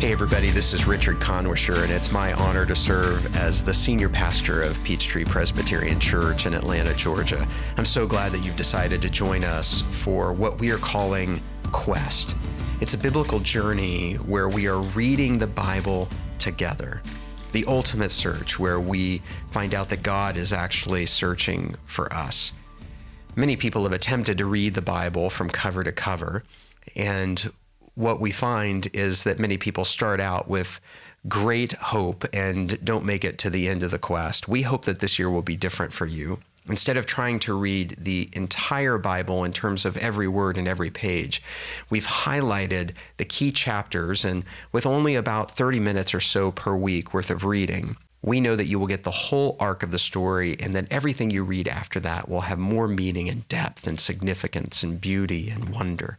Hey everybody, this is Richard Conwisher, and it's my honor to serve as the senior pastor of Peachtree Presbyterian Church in Atlanta, Georgia. I'm so glad that you've decided to join us for what we are calling Quest. It's a biblical journey where we are reading the Bible together. The ultimate search, where we find out that God is actually searching for us. Many people have attempted to read the Bible from cover to cover, and what we find is that many people start out with great hope and don't make it to the end of the quest. We hope that this year will be different for you. Instead of trying to read the entire Bible in terms of every word and every page, we've highlighted the key chapters, and with only about 30 minutes or so per week worth of reading, we know that you will get the whole arc of the story, and that everything you read after that will have more meaning and depth and significance and beauty and wonder.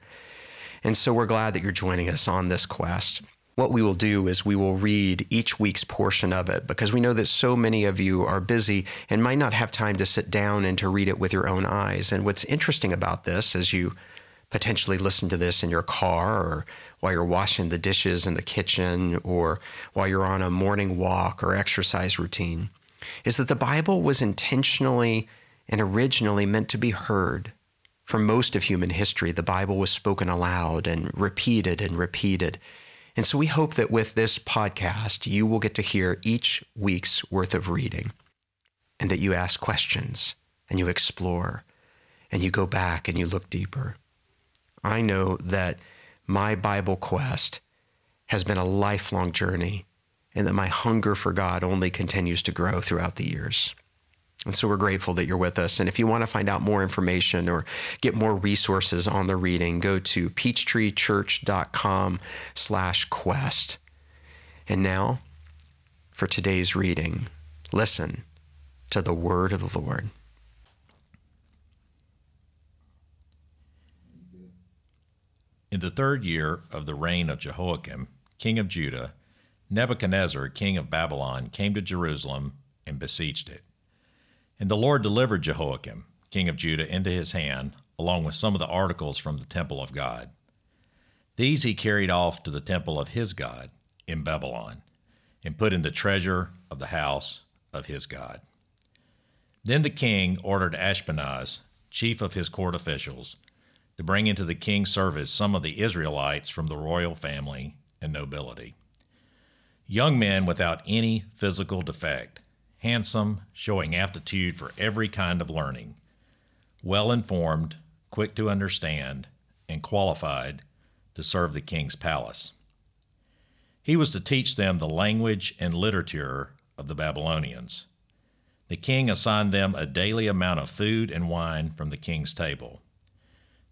And so we're glad that you're joining us on this quest. What we will do is we will read each week's portion of it, because we know that so many of you are busy and might not have time to sit down and to read it with your own eyes. And what's interesting about this is you potentially listen to this in your car, or while you're washing the dishes in the kitchen, or while you're on a morning walk or exercise routine, is that the Bible was intentionally and originally meant to be heard. For most of human history, the Bible was spoken aloud and repeated and repeated. And so we hope that with this podcast, you will get to hear each week's worth of reading, and that you ask questions and you explore and you go back and you look deeper. I know that my Bible quest has been a lifelong journey, and that my hunger for God only continues to grow throughout the years. And so we're grateful that you're with us. And if you want to find out more information or get more resources on the reading, go to peachtreechurch.com/quest. And now for today's reading, listen to the word of the Lord. In the third year of the reign of Jehoiakim, king of Judah, Nebuchadnezzar, king of Babylon, came to Jerusalem and besieged it. And the Lord delivered Jehoiakim, king of Judah, into his hand, along with some of the articles from the temple of God. These he carried off to the temple of his God in Babylon, and put in the treasure of the house of his God. Then the king ordered Ashpenaz, chief of his court officials, to bring into the king's service some of the Israelites from the royal family and nobility, young men without any physical defect, handsome, showing aptitude for every kind of learning, well-informed, quick to understand, and qualified to serve the king's palace. He was to teach them the language and literature of the Babylonians. The king assigned them a daily amount of food and wine from the king's table.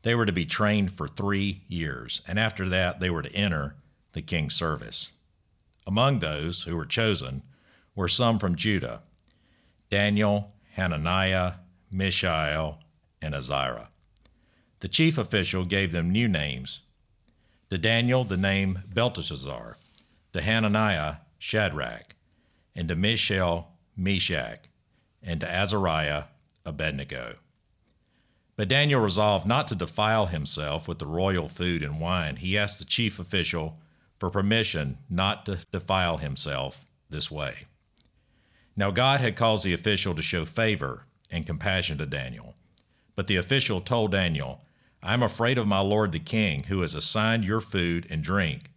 They were to be trained for 3 years, and after that they were to enter the king's service. Among those who were chosen were some from Judah: Daniel, Hananiah, Mishael, and Azariah. The chief official gave them new names. To Daniel, the name Belteshazzar; to Hananiah, Shadrach; and to Mishael, Meshach; and to Azariah, Abednego. But Daniel resolved not to defile himself with the royal food and wine. He asked the chief official for permission not to defile himself this way. Now God had caused the official to show favor and compassion to Daniel. But the official told Daniel, "I am afraid of my lord the king, who has assigned your food and drink.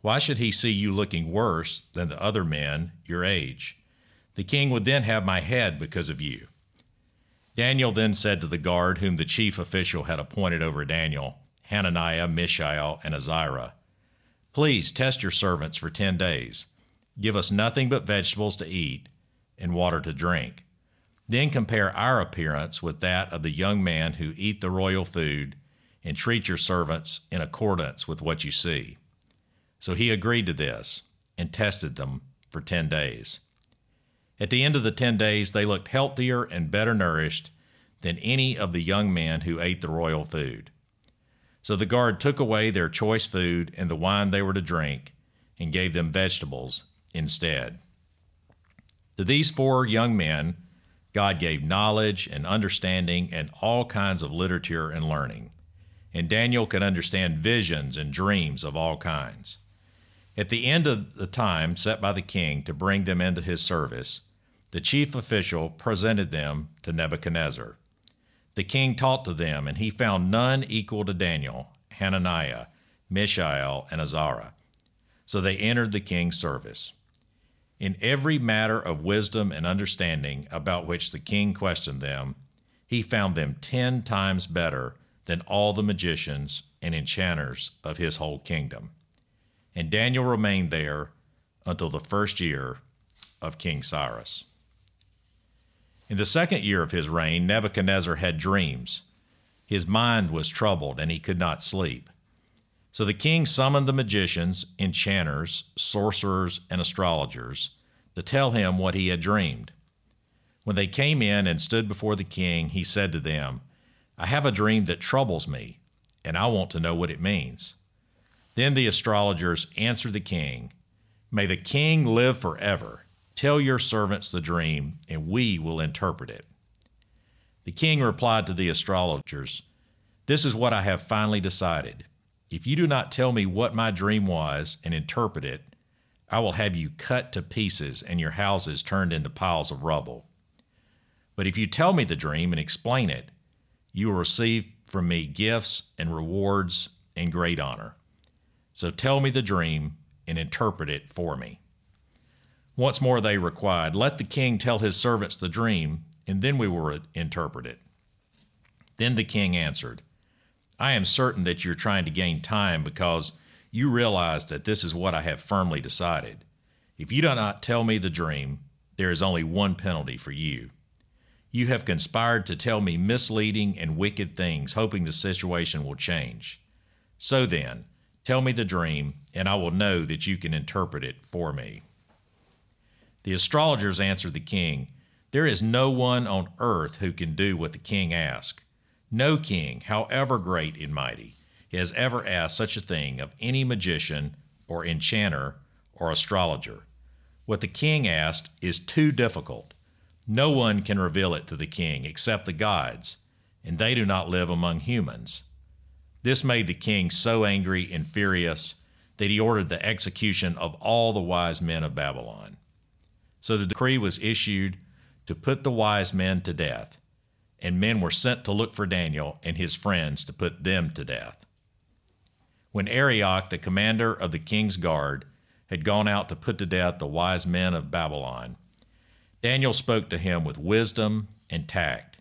Why should he see you looking worse than the other men your age? The king would then have my head because of you." Daniel then said to the guard whom the chief official had appointed over Daniel, Hananiah, Mishael, and Azariah, "Please test your servants for 10 days. Give us nothing but vegetables to eat and water to drink. Then compare our appearance with that of the young men who eat the royal food, and treat your servants in accordance with what you see." So he agreed to this and tested them for 10 days. At the end of the 10 days, they looked healthier and better nourished than any of the young men who ate the royal food. So the guard took away their choice food and the wine they were to drink, and gave them vegetables instead. To these 4 young men, God gave knowledge and understanding and all kinds of literature and learning. And Daniel could understand visions and dreams of all kinds. At the end of the time set by the king to bring them into his service, the chief official presented them to Nebuchadnezzar. The king taught to them, and he found none equal to Daniel, Hananiah, Mishael, and Azariah. So they entered the king's service. In every matter of wisdom and understanding about which the king questioned them, he found them 10 times better than all the magicians and enchanters of his whole kingdom. And Daniel remained there until the first year of King Cyrus. In the second year of his reign, Nebuchadnezzar had dreams. His mind was troubled, and he could not sleep. So the king summoned the magicians, enchanters, sorcerers, and astrologers to tell him what he had dreamed. When they came in and stood before the king, he said to them, "I have a dream that troubles me, and I want to know what it means." Then the astrologers answered the king, "May the king live forever. Tell your servants the dream, and we will interpret it." The king replied to the astrologers, "This is what I have finally decided. If you do not tell me what my dream was and interpret it, I will have you cut to pieces and your houses turned into piles of rubble. But if you tell me the dream and explain it, you will receive from me gifts and rewards and great honor. So tell me the dream and interpret it for me." Once more they replied, "Let the king tell his servants the dream, and then we will interpret it." Then the king answered, "I am certain that you're trying to gain time because you realize that this is what I have firmly decided. If you do not tell me the dream, there is only one penalty for you. You have conspired to tell me misleading and wicked things, hoping the situation will change. So then, tell me the dream, and I will know that you can interpret it for me." The astrologers answered the king, "There is no one on earth who can do what the king asks. No king, however great and mighty, has ever asked such a thing of any magician or enchanter or astrologer. What the king asked is too difficult. No one can reveal it to the king except the gods, and they do not live among humans." This made the king so angry and furious that he ordered the execution of all the wise men of Babylon. So the decree was issued to put the wise men to death, and men were sent to look for Daniel and his friends to put them to death. When Arioch, the commander of the king's guard, had gone out to put to death the wise men of Babylon, Daniel spoke to him with wisdom and tact.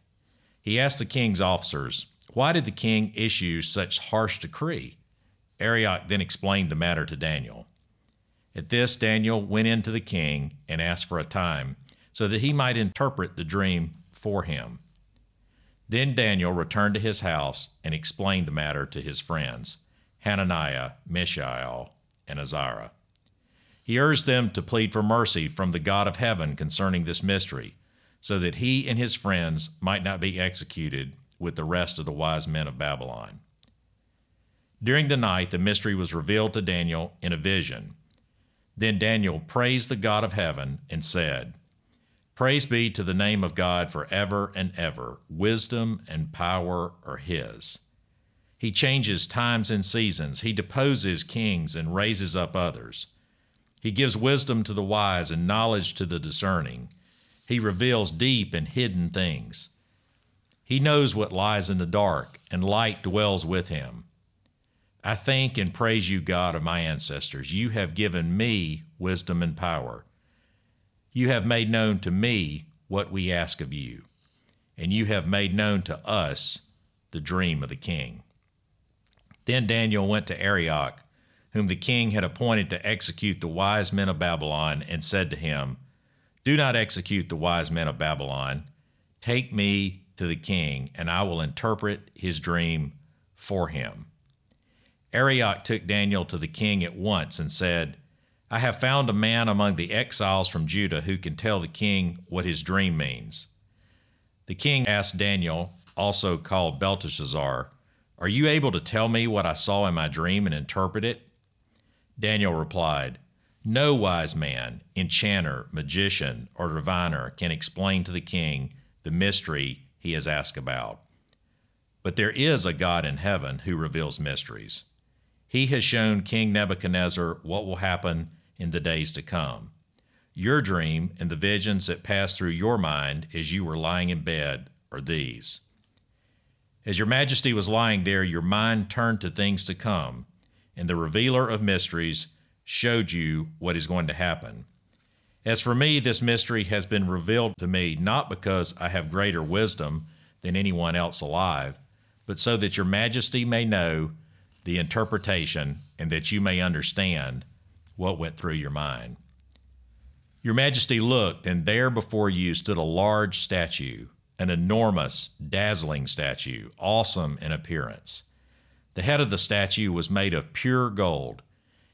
He asked the king's officers, "Why did the king issue such harsh decree?" Arioch then explained the matter to Daniel. At this, Daniel went in to the king and asked for a time so that he might interpret the dream for him. Then Daniel returned to his house and explained the matter to his friends, Hananiah, Mishael, and Azariah. He urged them to plead for mercy from the God of heaven concerning this mystery, so that he and his friends might not be executed with the rest of the wise men of Babylon. During the night, the mystery was revealed to Daniel in a vision. Then Daniel praised the God of heaven and said, "Praise be to the name of God forever and ever. Wisdom and power are his. He changes times and seasons. He deposes kings and raises up others. He gives wisdom to the wise and knowledge to the discerning. He reveals deep and hidden things. He knows what lies in the dark, and light dwells with him. I thank and praise you, God of my ancestors. You have given me wisdom and power. You have made known to me what we ask of you, and you have made known to us the dream of the king." Then Daniel went to Arioch, whom the king had appointed to execute the wise men of Babylon, and said to him, "Do not execute the wise men of Babylon. Take me to the king, and I will interpret his dream for him." Arioch took Daniel to the king at once and said, "I have found a man among the exiles from Judah who can tell the king what his dream means." The king asked Daniel, also called Belteshazzar, "Are you able to tell me what I saw in my dream and interpret it?" Daniel replied, "No wise man, enchanter, magician, or diviner can explain to the king the mystery he has asked about. But there is a God in heaven who reveals mysteries. He has shown King Nebuchadnezzar what will happen in the days to come. Your dream and the visions that passed through your mind as you were lying in bed are these. As your majesty was lying there, your mind turned to things to come, and the revealer of mysteries showed you what is going to happen. As for me, this mystery has been revealed to me not because I have greater wisdom than anyone else alive, but so that your majesty may know the interpretation and that you may understand what went through your mind. Your majesty looked, and there before you stood a large statue, an enormous, dazzling statue, awesome in appearance. The head of the statue was made of pure gold,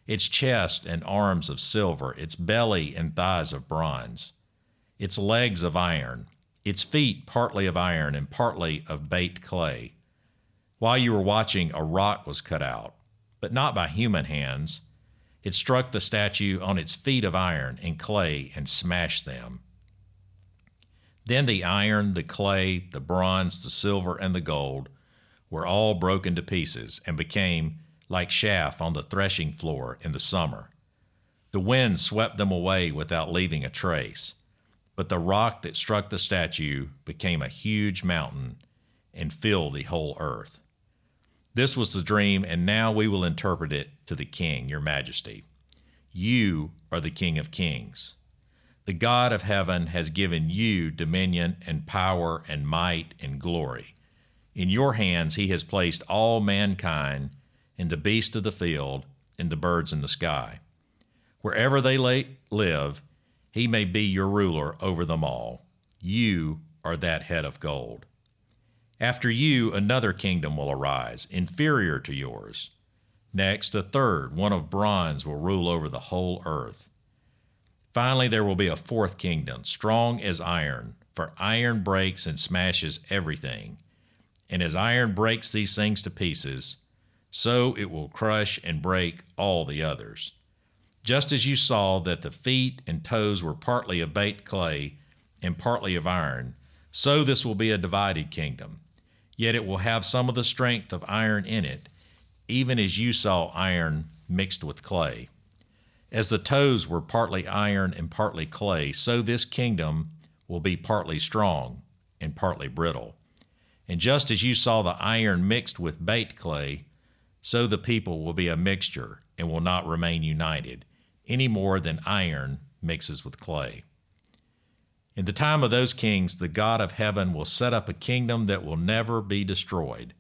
its chest and arms of silver, its belly and thighs of bronze, its legs of iron, its feet partly of iron and partly of baked clay. While you were watching, a rock was cut out, but not by human hands. It struck the statue on its feet of iron and clay and smashed them. Then the iron, the clay, the bronze, the silver, and the gold were all broken to pieces and became like chaff on the threshing floor in the summer. The wind swept them away without leaving a trace, but the rock that struck the statue became a huge mountain and filled the whole earth. This was the dream, and now we will interpret it to the king, your majesty. You are the King of Kings. The God of heaven has given you dominion and power and might and glory. In your hands he has placed all mankind and the beasts of the field and the birds in the sky. Wherever they live, he may be your ruler over them all. You are that head of gold. After you, another kingdom will arise, inferior to yours. Next, a third, one of bronze, will rule over the whole earth. Finally, there will be a fourth kingdom, strong as iron, for iron breaks and smashes everything. And as iron breaks these things to pieces, so it will crush and break all the others. Just as you saw that the feet and toes were partly of baked clay and partly of iron, so this will be a divided kingdom. Yet it will have some of the strength of iron in it, even as you saw iron mixed with clay. As the toes were partly iron and partly clay, so this kingdom will be partly strong and partly brittle. And just as you saw the iron mixed with baked clay, so the people will be a mixture and will not remain united, any more than iron mixes with clay. In the time of those kings, the God of heaven will set up a kingdom that will never be destroyed,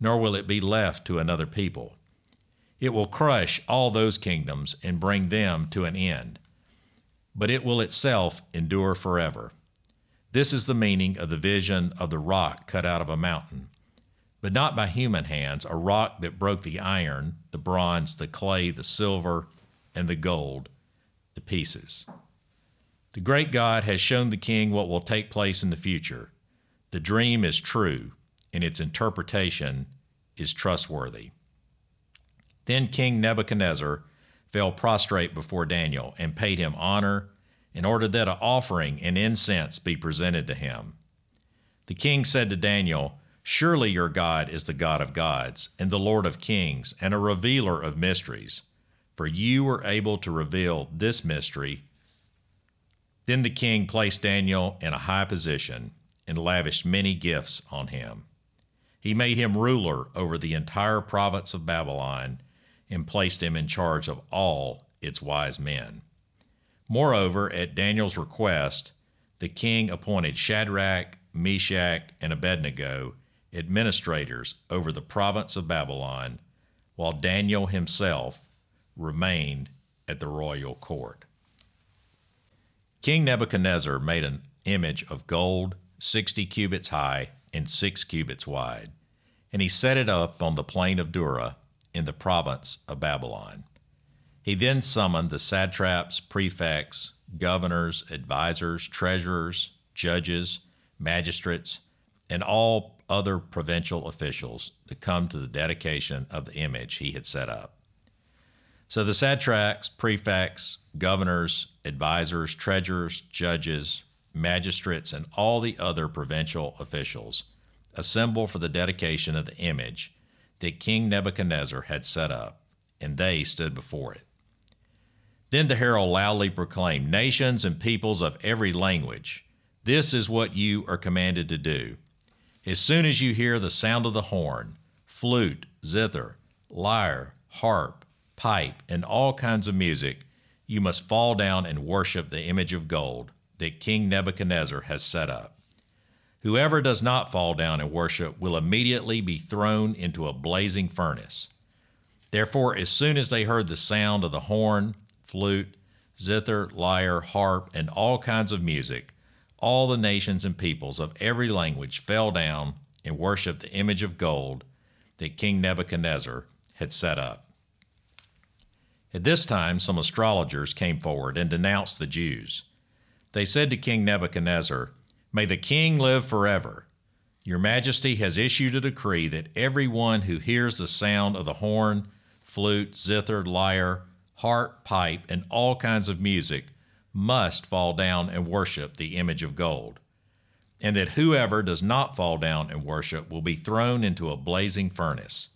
nor will it be left to another people. It will crush all those kingdoms and bring them to an end, but it will itself endure forever. This is the meaning of the vision of the rock cut out of a mountain, but not by human hands, a rock that broke the iron, the bronze, the clay, the silver, and the gold to pieces. The great God has shown the king what will take place in the future. The dream is true, and its interpretation is trustworthy. Then King Nebuchadnezzar fell prostrate before Daniel and paid him honor and ordered that an offering and incense be presented to him. The king said to Daniel, "Surely your God is the God of gods and the Lord of kings and a revealer of mysteries, for you were able to reveal this mystery." Then the king placed Daniel in a high position and lavished many gifts on him. He made him ruler over the entire province of Babylon and placed him in charge of all its wise men. Moreover, at Daniel's request, the king appointed Shadrach, Meshach, and Abednego administrators over the province of Babylon, while Daniel himself remained at the royal court. King Nebuchadnezzar made an image of gold, 60 cubits high and 6 cubits wide, and he set it up on the plain of Dura in the province of Babylon. He then summoned the satraps, prefects, governors, advisors, treasurers, judges, magistrates, and all other provincial officials to come to the dedication of the image he had set up. So the satraps, prefects, governors, advisors, treasurers, judges, magistrates, and all the other provincial officials assemble for the dedication of the image that King Nebuchadnezzar had set up and they stood before it. Then the herald loudly proclaimed, "Nations and peoples of every language, this is what you are commanded to do. As soon as you hear the sound of the horn, flute, zither, lyre, harp, pipe, and all kinds of music, you must fall down and worship the image of gold that King Nebuchadnezzar has set up. Whoever does not fall down and worship will immediately be thrown into a blazing furnace." Therefore, as soon as they heard the sound of the horn, flute, zither, lyre, harp, and all kinds of music, all the nations and peoples of every language fell down and worshiped the image of gold that King Nebuchadnezzar had set up. At this time, some astrologers came forward and denounced the Jews. They said to King Nebuchadnezzar, "May the king live forever. Your majesty has issued a decree that everyone who hears the sound of the horn, flute, zither, lyre, harp, pipe, and all kinds of music must fall down and worship the image of gold, and that whoever does not fall down and worship will be thrown into a blazing furnace.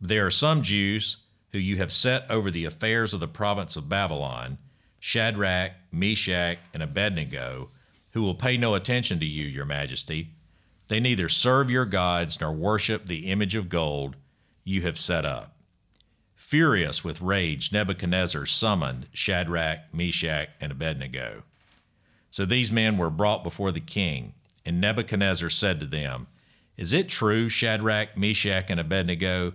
There are some Jews who you have set over the affairs of the province of Babylon, Shadrach, Meshach, and Abednego, who will pay no attention to you, your majesty. They neither serve your gods nor worship the image of gold you have set up." Furious with rage, Nebuchadnezzar summoned Shadrach, Meshach, and Abednego. So these men were brought before the king, and Nebuchadnezzar said to them, "Is it true, Shadrach, Meshach, and Abednego,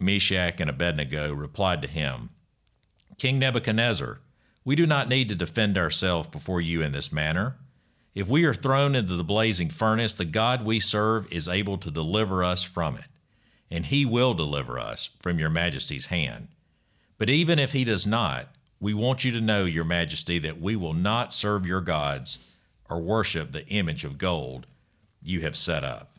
Meshach, and Abednego replied to him, "King Nebuchadnezzar, we do not need to defend ourselves before you in this manner. If we are thrown into the blazing furnace, the God we serve is able to deliver us from it, and he will deliver us from your majesty's hand. But even if he does not, we want you to know, your majesty, that we will not serve your gods or worship the image of gold you have set up."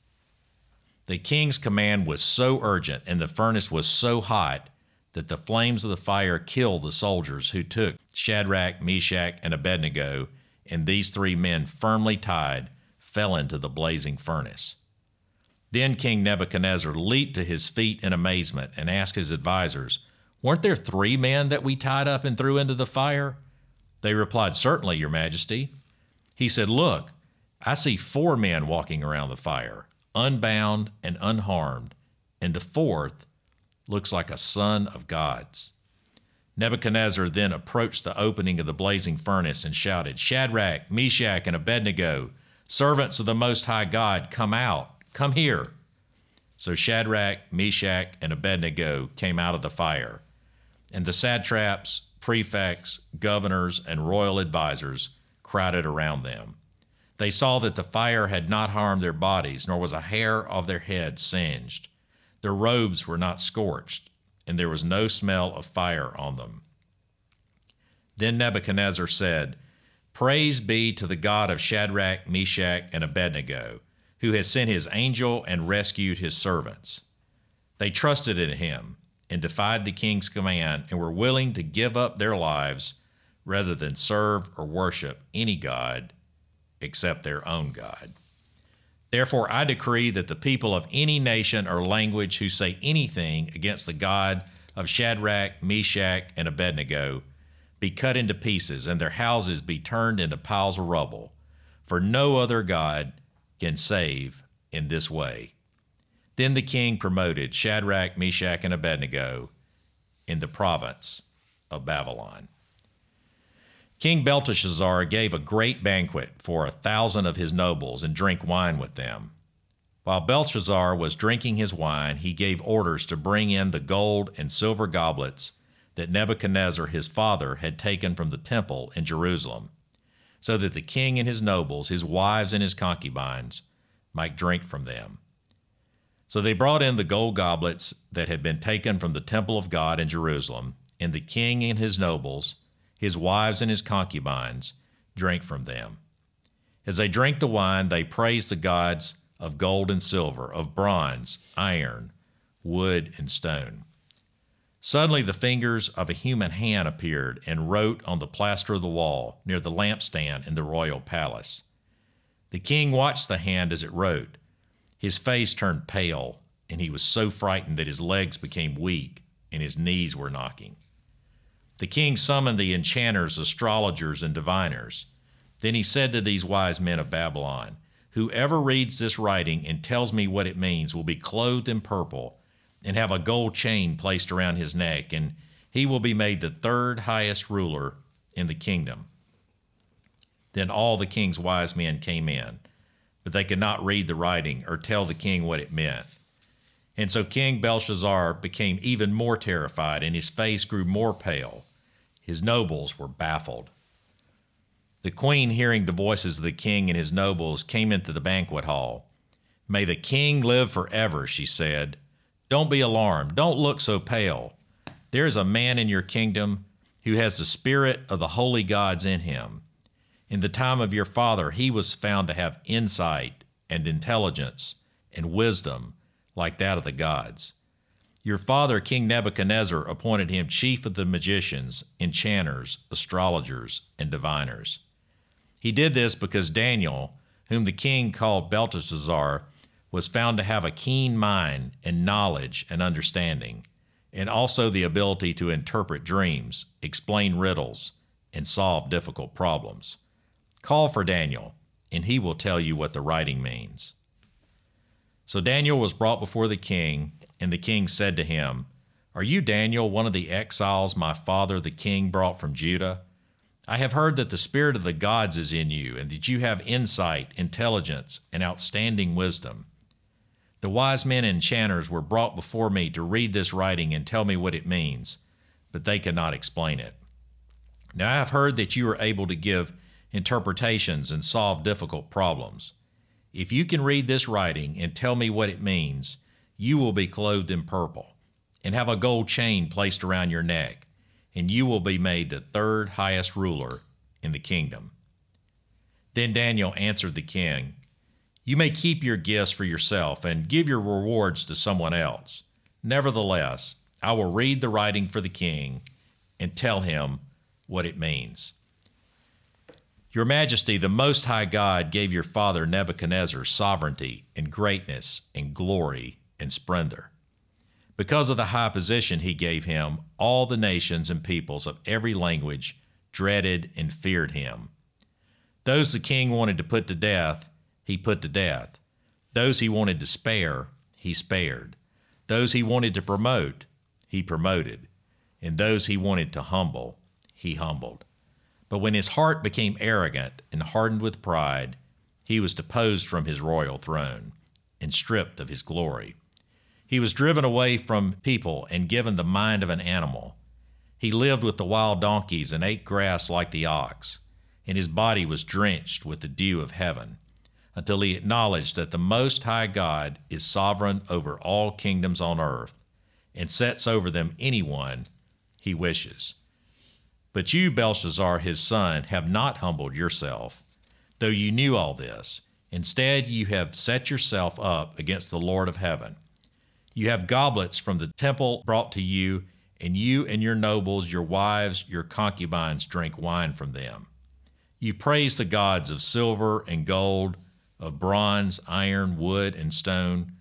The king's command was so urgent and the furnace was so hot that the flames of the fire killed the soldiers who took Shadrach, Meshach, and Abednego, and these 3 men, firmly tied, fell into the blazing furnace. Then King Nebuchadnezzar leaped to his feet in amazement and asked his advisors, "Weren't there 3 men that we tied up and threw into the fire?" They replied, "Certainly, your majesty." He said, "Look, I see 4 men walking around the fire, unbound and unharmed, and the 4th looks like a son of God's." Nebuchadnezzar then approached the opening of the blazing furnace and shouted, "Shadrach, Meshach, and Abednego, servants of the Most High God, come out, come here." So Shadrach, Meshach, and Abednego came out of the fire, and the satraps, prefects, governors, and royal advisors crowded around them. They saw that the fire had not harmed their bodies, nor was a hair of their head singed. Their robes were not scorched, and there was no smell of fire on them. Then Nebuchadnezzar said, "Praise be to the God of Shadrach, Meshach, and Abednego, who has sent his angel and rescued his servants." They trusted in him and defied the king's command and were willing to give up their lives rather than serve or worship any god except their own God. Therefore, I decree that the people of any nation or language who say anything against the God of Shadrach, Meshach, and Abednego be cut into pieces and their houses be turned into piles of rubble, for no other God can save in this way. Then the king promoted Shadrach, Meshach, and Abednego in the province of Babylon. King Belteshazzar gave a great banquet for 1,000 of his nobles and drank wine with them. While Belshazzar was drinking his wine, he gave orders to bring in the gold and silver goblets that Nebuchadnezzar his father had taken from the temple in Jerusalem, so that the king and his nobles, his wives and his concubines, might drink from them. So they brought in the gold goblets that had been taken from the temple of God in Jerusalem, and the king and his nobles, his wives and his concubines, drank from them. As they drank the wine, they praised the gods of gold and silver, of bronze, iron, wood, and stone. Suddenly the fingers of a human hand appeared and wrote on the plaster of the wall near the lampstand in the royal palace. The king watched the hand as it wrote. His face turned pale, and he was so frightened that his legs became weak and his knees were knocking. The king summoned the enchanters, astrologers, and diviners. Then he said to these wise men of Babylon, "Whoever reads this writing and tells me what it means will be clothed in purple and have a gold chain placed around his neck, and he will be made the third highest ruler in the kingdom." Then all the king's wise men came in, but they could not read the writing or tell the king what it meant. And so King Belshazzar became even more terrified, and his face grew more pale. His nobles were baffled. The queen, hearing the voices of the king and his nobles, came into the banquet hall. "May the king live forever," she said. "Don't be alarmed. Don't look so pale. There is a man in your kingdom who has the spirit of the holy gods in him. In the time of your father, he was found to have insight and intelligence and wisdom like that of the gods. Your father, King Nebuchadnezzar, appointed him chief of the magicians, enchanters, astrologers, and diviners. He did this because Daniel, whom the king called Belteshazzar, was found to have a keen mind and knowledge and understanding, and also the ability to interpret dreams, explain riddles, and solve difficult problems. Call for Daniel, and he will tell you what the writing means." So Daniel was brought before the king, and the king said to him, "Are you Daniel, one of the exiles my father the king brought from Judah? I have heard that the spirit of the gods is in you, and that you have insight, intelligence, and outstanding wisdom. The wise men and enchanters were brought before me to read this writing and tell me what it means, but they could not explain it. Now I have heard that you are able to give interpretations and solve difficult problems. If you can read this writing and tell me what it means, you will be clothed in purple and have a gold chain placed around your neck, and you will be made the third highest ruler in the kingdom." Then Daniel answered the king, "You may keep your gifts for yourself and give your rewards to someone else. Nevertheless, I will read the writing for the king and tell him what it means. Your Majesty, the Most High God gave your father Nebuchadnezzar sovereignty and greatness and glory and splendor. Because of the high position he gave him, all the nations and peoples of every language dreaded and feared him. Those the king wanted to put to death, he put to death. Those he wanted to spare, he spared. Those he wanted to promote, he promoted. And those he wanted to humble, he humbled. But when his heart became arrogant and hardened with pride, he was deposed from his royal throne and stripped of his glory. He was driven away from people and given the mind of an animal. He lived with the wild donkeys and ate grass like the ox, and his body was drenched with the dew of heaven, until he acknowledged that the Most High God is sovereign over all kingdoms on earth, and sets over them anyone he wishes. But you, Belshazzar, his son, have not humbled yourself, though you knew all this. Instead, you have set yourself up against the Lord of heaven. You have goblets from the temple brought to you and your nobles, your wives, your concubines drink wine from them. You praise the gods of silver and gold, of bronze, iron, wood, and stone,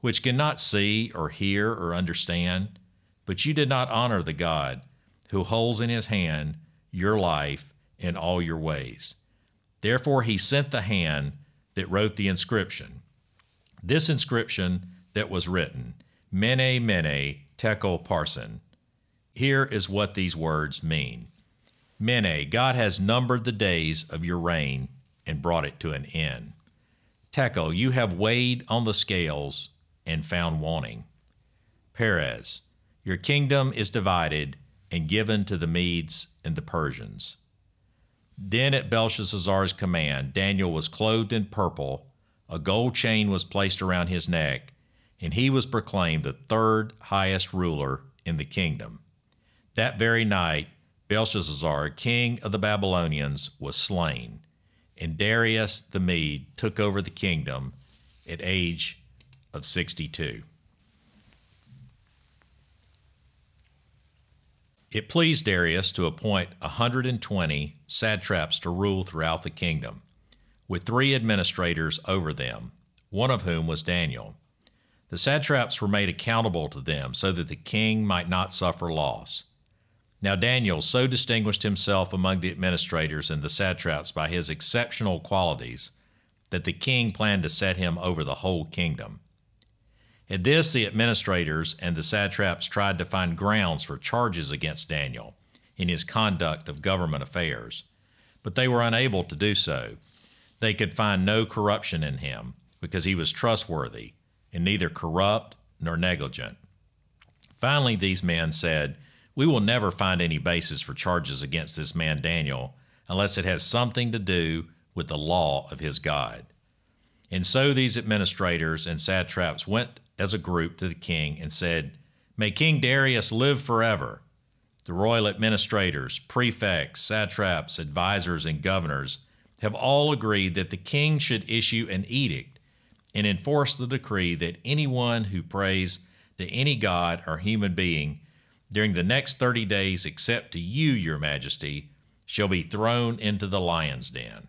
which cannot see or hear or understand, but you did not honor the God who holds in his hand your life and all your ways. Therefore he sent the hand that wrote the inscription. This inscription that was written, Mede, Mede, Tekel, Parsin. Here is what these words mean. Mene, God has numbered the days of your reign and brought it to an end. Tekel, you have weighed on the scales and found wanting. Perez, your kingdom is divided and given to the Medes and the Persians. Then at Belshazzar's command, Daniel was clothed in purple, a gold chain was placed around his neck, and he was proclaimed the third highest ruler in the kingdom. That very night, Belteshazzar, king of the Babylonians, was slain, and Darius the Mede took over the kingdom at age of 62. It pleased Darius to appoint 120 satraps to rule throughout the kingdom, with 3 administrators over them, one of whom was Daniel. The satraps were made accountable to them so that the king might not suffer loss. Now Daniel so distinguished himself among the administrators and the satraps by his exceptional qualities that the king planned to set him over the whole kingdom. At this, the administrators and the satraps tried to find grounds for charges against Daniel in his conduct of government affairs, but they were unable to do so. They could find no corruption in him because he was trustworthy and neither corrupt nor negligent. Finally, these men said, "We will never find any basis for charges against this man Daniel unless it has something to do with the law of his God." And so these administrators and satraps went as a group to the king and said, "May King Darius live forever." The royal administrators, prefects, satraps, advisors, and governors have all agreed that the king should issue an edict and enforce the decree that anyone who prays to any god or human being during the next 30 days, except to you, your majesty, shall be thrown into the lion's den.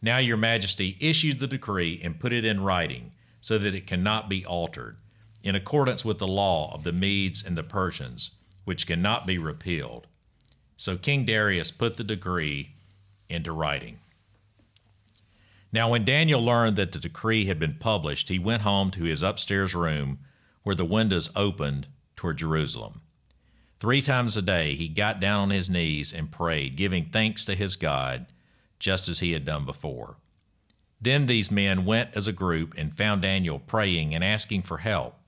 Now your majesty, issue the decree and put it in writing so that it cannot be altered, in accordance with the law of the Medes and the Persians, which cannot be repealed. So King Darius put the decree into writing. Now when Daniel learned that the decree had been published, he went home to his upstairs room where the windows opened toward Jerusalem. 3 times a day he got down on his knees and prayed, giving thanks to his God, just as he had done before. Then these men went as a group and found Daniel praying and asking for help.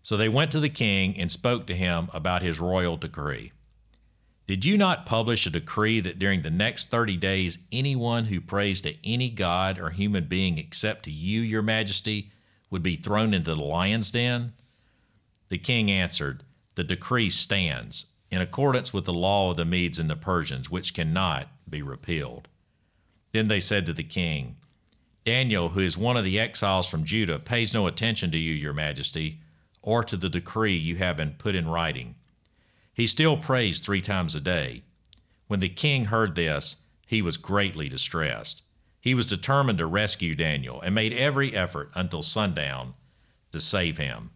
So they went to the king and spoke to him about his royal decree. "Did you not publish a decree that during the next 30 days anyone who prays to any god or human being except to you, your majesty, would be thrown into the lion's den?" The king answered, "The decree stands, in accordance with the law of the Medes and the Persians, which cannot be repealed." Then they said to the king, "Daniel, who is one of the exiles from Judah, pays no attention to you, your majesty, or to the decree you have put in writing. He still prays 3 times a day." When the king heard this, he was greatly distressed. He was determined to rescue Daniel and made every effort until sundown to save him.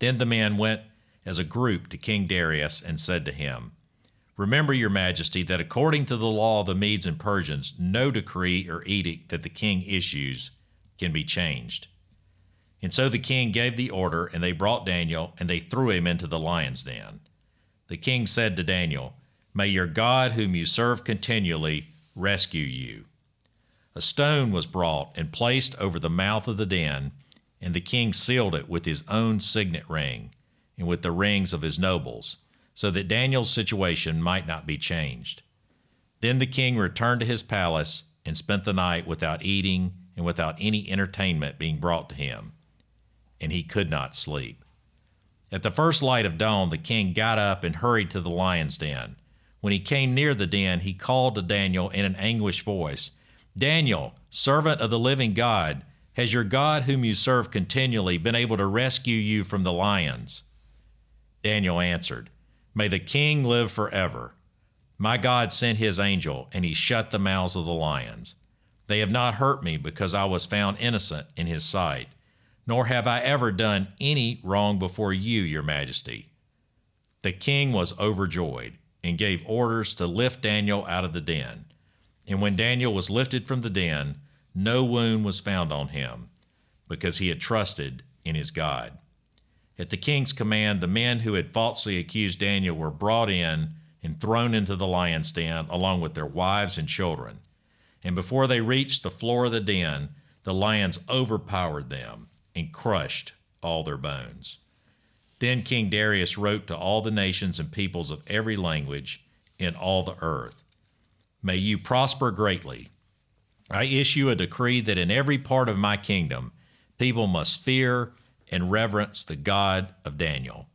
Then the men went as a group to King Darius and said to him, "Remember, your majesty, that according to the law of the Medes and Persians, no decree or edict that the king issues can be changed." And so the king gave the order, and they brought Daniel, and they threw him into the lion's den. The king said to Daniel, "May your God, whom you serve continually, rescue you." A stone was brought and placed over the mouth of the den, and the king sealed it with his own signet ring and with the rings of his nobles, so that Daniel's situation might not be changed. Then the king returned to his palace and spent the night without eating and without any entertainment being brought to him, and he could not sleep. At the first light of dawn, the king got up and hurried to the lion's den. When he came near the den, he called to Daniel in an anguished voice, "Daniel, servant of the living God, has your God, whom you serve continually, been able to rescue you from the lions?" Daniel answered, "May the king live forever. My God sent his angel, and he shut the mouths of the lions. They have not hurt me, because I was found innocent in his sight, nor have I ever done any wrong before you, your majesty." The king was overjoyed and gave orders to lift Daniel out of the den. And when Daniel was lifted from the den, no wound was found on him, because he had trusted in his God. At the king's command, the men who had falsely accused Daniel were brought in and thrown into the lion's den along with their wives and children. And before they reached the floor of the den, the lions overpowered them and crushed all their bones. Then King Darius wrote to all the nations and peoples of every language in all the earth, "May you prosper greatly. I issue a decree that in every part of my kingdom, people must fear and reverence the God of Daniel.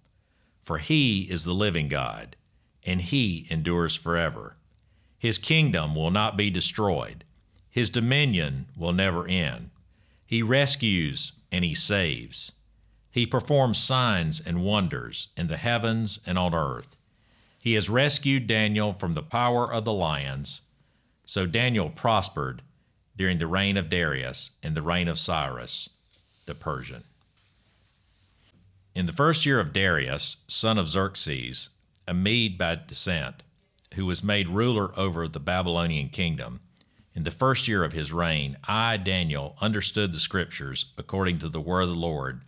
For he is the living God, and he endures forever. His kingdom will not be destroyed. His dominion will never end. He rescues and he saves. He performs signs and wonders in the heavens and on earth. He has rescued Daniel from the power of the lions." So Daniel prospered during the reign of Darius and the reign of Cyrus the Persian. In the first year of Darius, son of Xerxes, a Mede by descent, who was made ruler over the Babylonian kingdom, in the first year of his reign, I, Daniel, understood the scriptures according to the word of the Lord,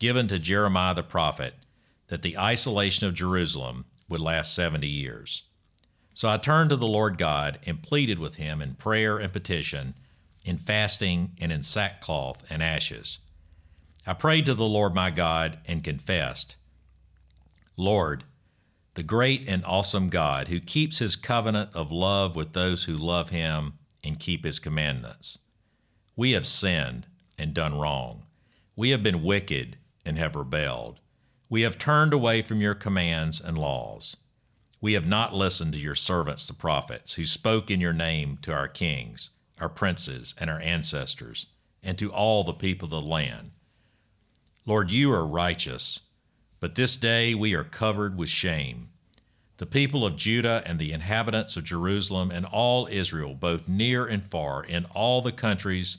given to Jeremiah the prophet, that the isolation of Jerusalem would last 70 years. So I turned to the Lord God and pleaded with him in prayer and petition, in fasting and in sackcloth and ashes. I prayed to the Lord my God and confessed, "Lord, the great and awesome God, who keeps his covenant of love with those who love him and keep his commandments. We have sinned and done wrong. We have been wicked and have rebelled. We have turned away from your commands and laws. We have not listened to your servants, the prophets, who spoke in your name to our kings, our princes, and our ancestors, and to all the people of the land. Lord, you are righteous, but this day we are covered with shame. The people of Judah and the inhabitants of Jerusalem and all Israel, both near and far, in all the countries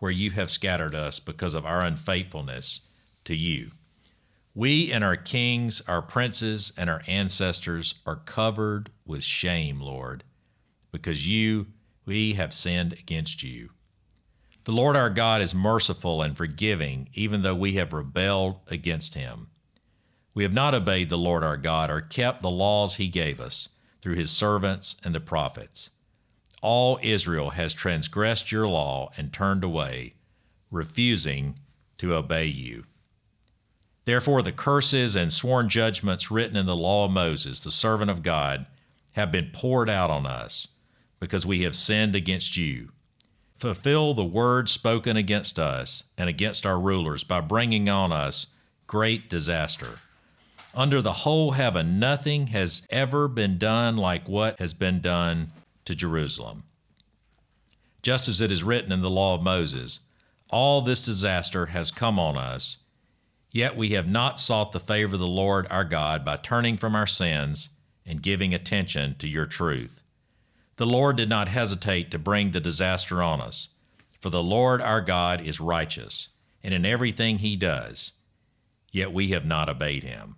where you have scattered us because of our unfaithfulness to you. We and our kings, our princes, and our ancestors are covered with shame, Lord, because we have sinned against you. The Lord our God is merciful and forgiving, even though we have rebelled against him. We have not obeyed the Lord our God or kept the laws he gave us through his servants and the prophets. All Israel has transgressed your law and turned away, refusing to obey you. Therefore the curses and sworn judgments written in the law of Moses, the servant of God, have been poured out on us because we have sinned against you. Fulfill the word spoken against us and against our rulers by bringing on us great disaster. Under the whole heaven, nothing has ever been done like what has been done to Jerusalem. Just as it is written in the law of Moses, all this disaster has come on us, yet we have not sought the favor of the Lord our God by turning from our sins and giving attention to your truth. The Lord did not hesitate to bring the disaster on us, for the Lord our God is righteous, and in everything he does, yet we have not obeyed him.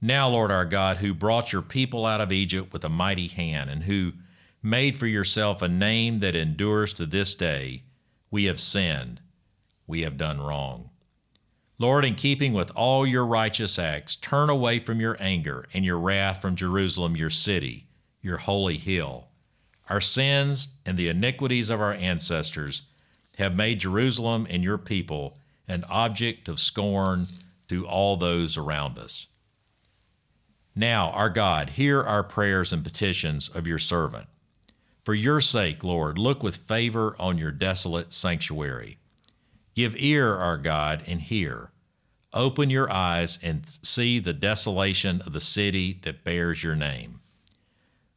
Now, Lord our God, who brought your people out of Egypt with a mighty hand, and who made for yourself a name that endures to this day, we have sinned, we have done wrong. Lord, in keeping with all your righteous acts, turn away from your anger and your wrath from Jerusalem, your city, your holy hill. Our sins and the iniquities of our ancestors have made Jerusalem and your people an object of scorn to all those around us. Now, our God, hear our prayers and petitions of your servant. For your sake, Lord, look with favor on your desolate sanctuary. Give ear, our God, and hear. Open your eyes and see the desolation of the city that bears your name.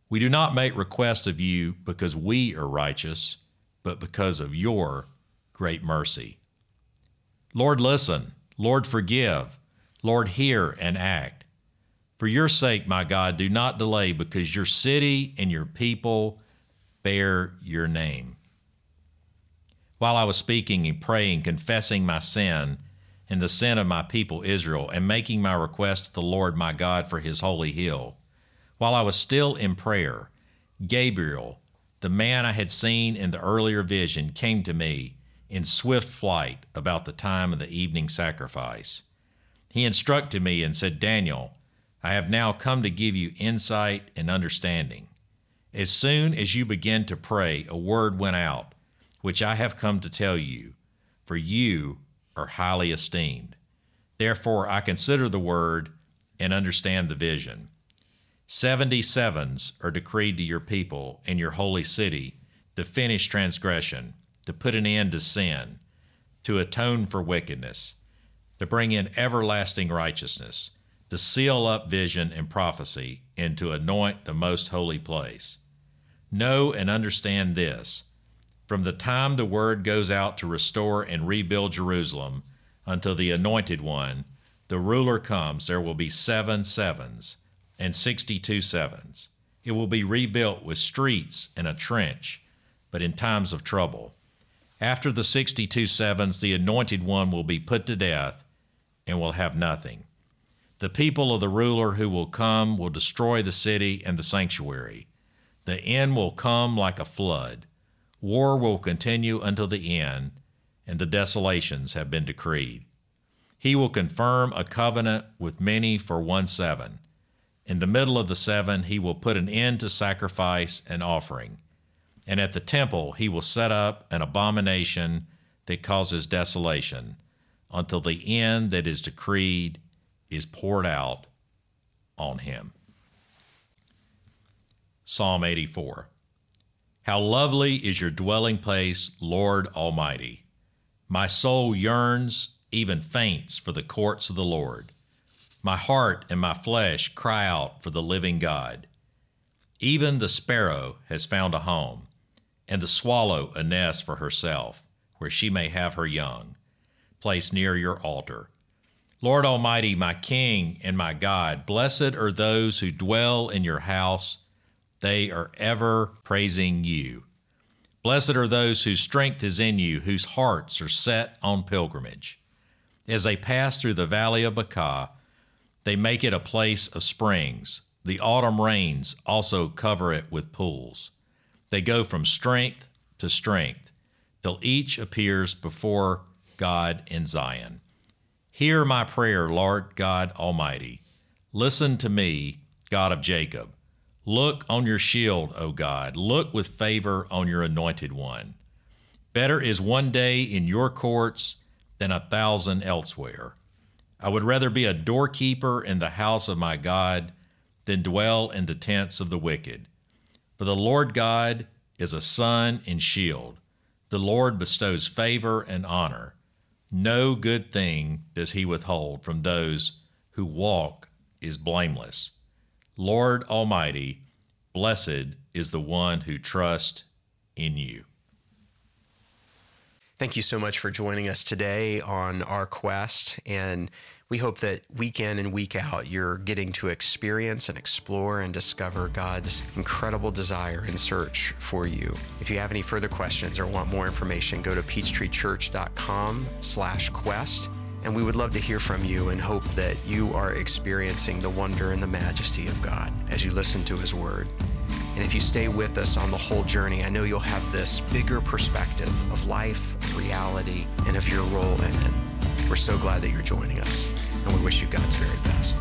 We do not make request of you because we are righteous, but because of your great mercy. Lord, listen. Lord, forgive. Lord, hear and act. For your sake, my God, do not delay, because your city and your people bear your name. While I was speaking and praying, confessing my sin and the sin of my people Israel, and making my request to the Lord my God for his holy hill, while I was still in prayer, Gabriel, the man I had seen in the earlier vision, came to me in swift flight about the time of the evening sacrifice. He instructed me and said, "Daniel, I have now come to give you insight and understanding. As soon as you began to pray, a word went out, which I have come to tell you, for you are highly esteemed. Therefore I consider the word and understand the vision. 70 sevens are decreed to your people and your holy city to finish transgression, to put an end to sin, to atone for wickedness, to bring in everlasting righteousness, to seal up vision and prophecy, and to anoint the most holy place. Know and understand this. From the time the word goes out to restore and rebuild Jerusalem until the anointed one, the ruler comes, there will be 7 sevens and 62 sevens. It will be rebuilt with streets and a trench, but in times of trouble. After the 62 sevens, the anointed one will be put to death and will have nothing. The people of the ruler who will come will destroy the city and the sanctuary. The end will come like a flood. War will continue until the end, and the desolations have been decreed. He will confirm a covenant with many for 1 7. In the middle of the 7, he will put an end to sacrifice and offering. And at the temple, he will set up an abomination that causes desolation, until the end that is decreed is poured out on him. Psalm 84. How lovely is your dwelling place, Lord Almighty! My soul yearns, even faints, for the courts of the Lord. My heart and my flesh cry out for the living God. Even the sparrow has found a home, and the swallow a nest for herself, where she may have her young, placed near your altar. Lord Almighty, my King and my God, blessed are those who dwell in your house. They are ever praising you. Blessed are those whose strength is in you, whose hearts are set on pilgrimage. As they pass through the valley of Baca, they make it a place of springs. The autumn rains also cover it with pools. They go from strength to strength, till each appears before God in Zion. Hear my prayer, Lord God Almighty. Listen to me, God of Jacob. Look on your shield, O God. Look with favor on your anointed one. Better is one day in your courts than 1,000 elsewhere. I would rather be a doorkeeper in the house of my God than dwell in the tents of the wicked. For the Lord God is a sun and shield. The Lord bestows favor and honor. No good thing does he withhold from those who walk is blameless. Lord Almighty, blessed is the one who trusts in you. Thank you so much for joining us today on our quest, and we hope that week in and week out you're getting to experience and explore and discover God's incredible desire and search for you. If you have any further questions or want more information, go to peachtreechurch.com/quest. And we would love to hear from you and hope that you are experiencing the wonder and the majesty of God as you listen to his word. And if you stay with us on the whole journey, I know you'll have this bigger perspective of life, of reality, and of your role in it. We're so glad that you're joining us, and we wish you God's very best.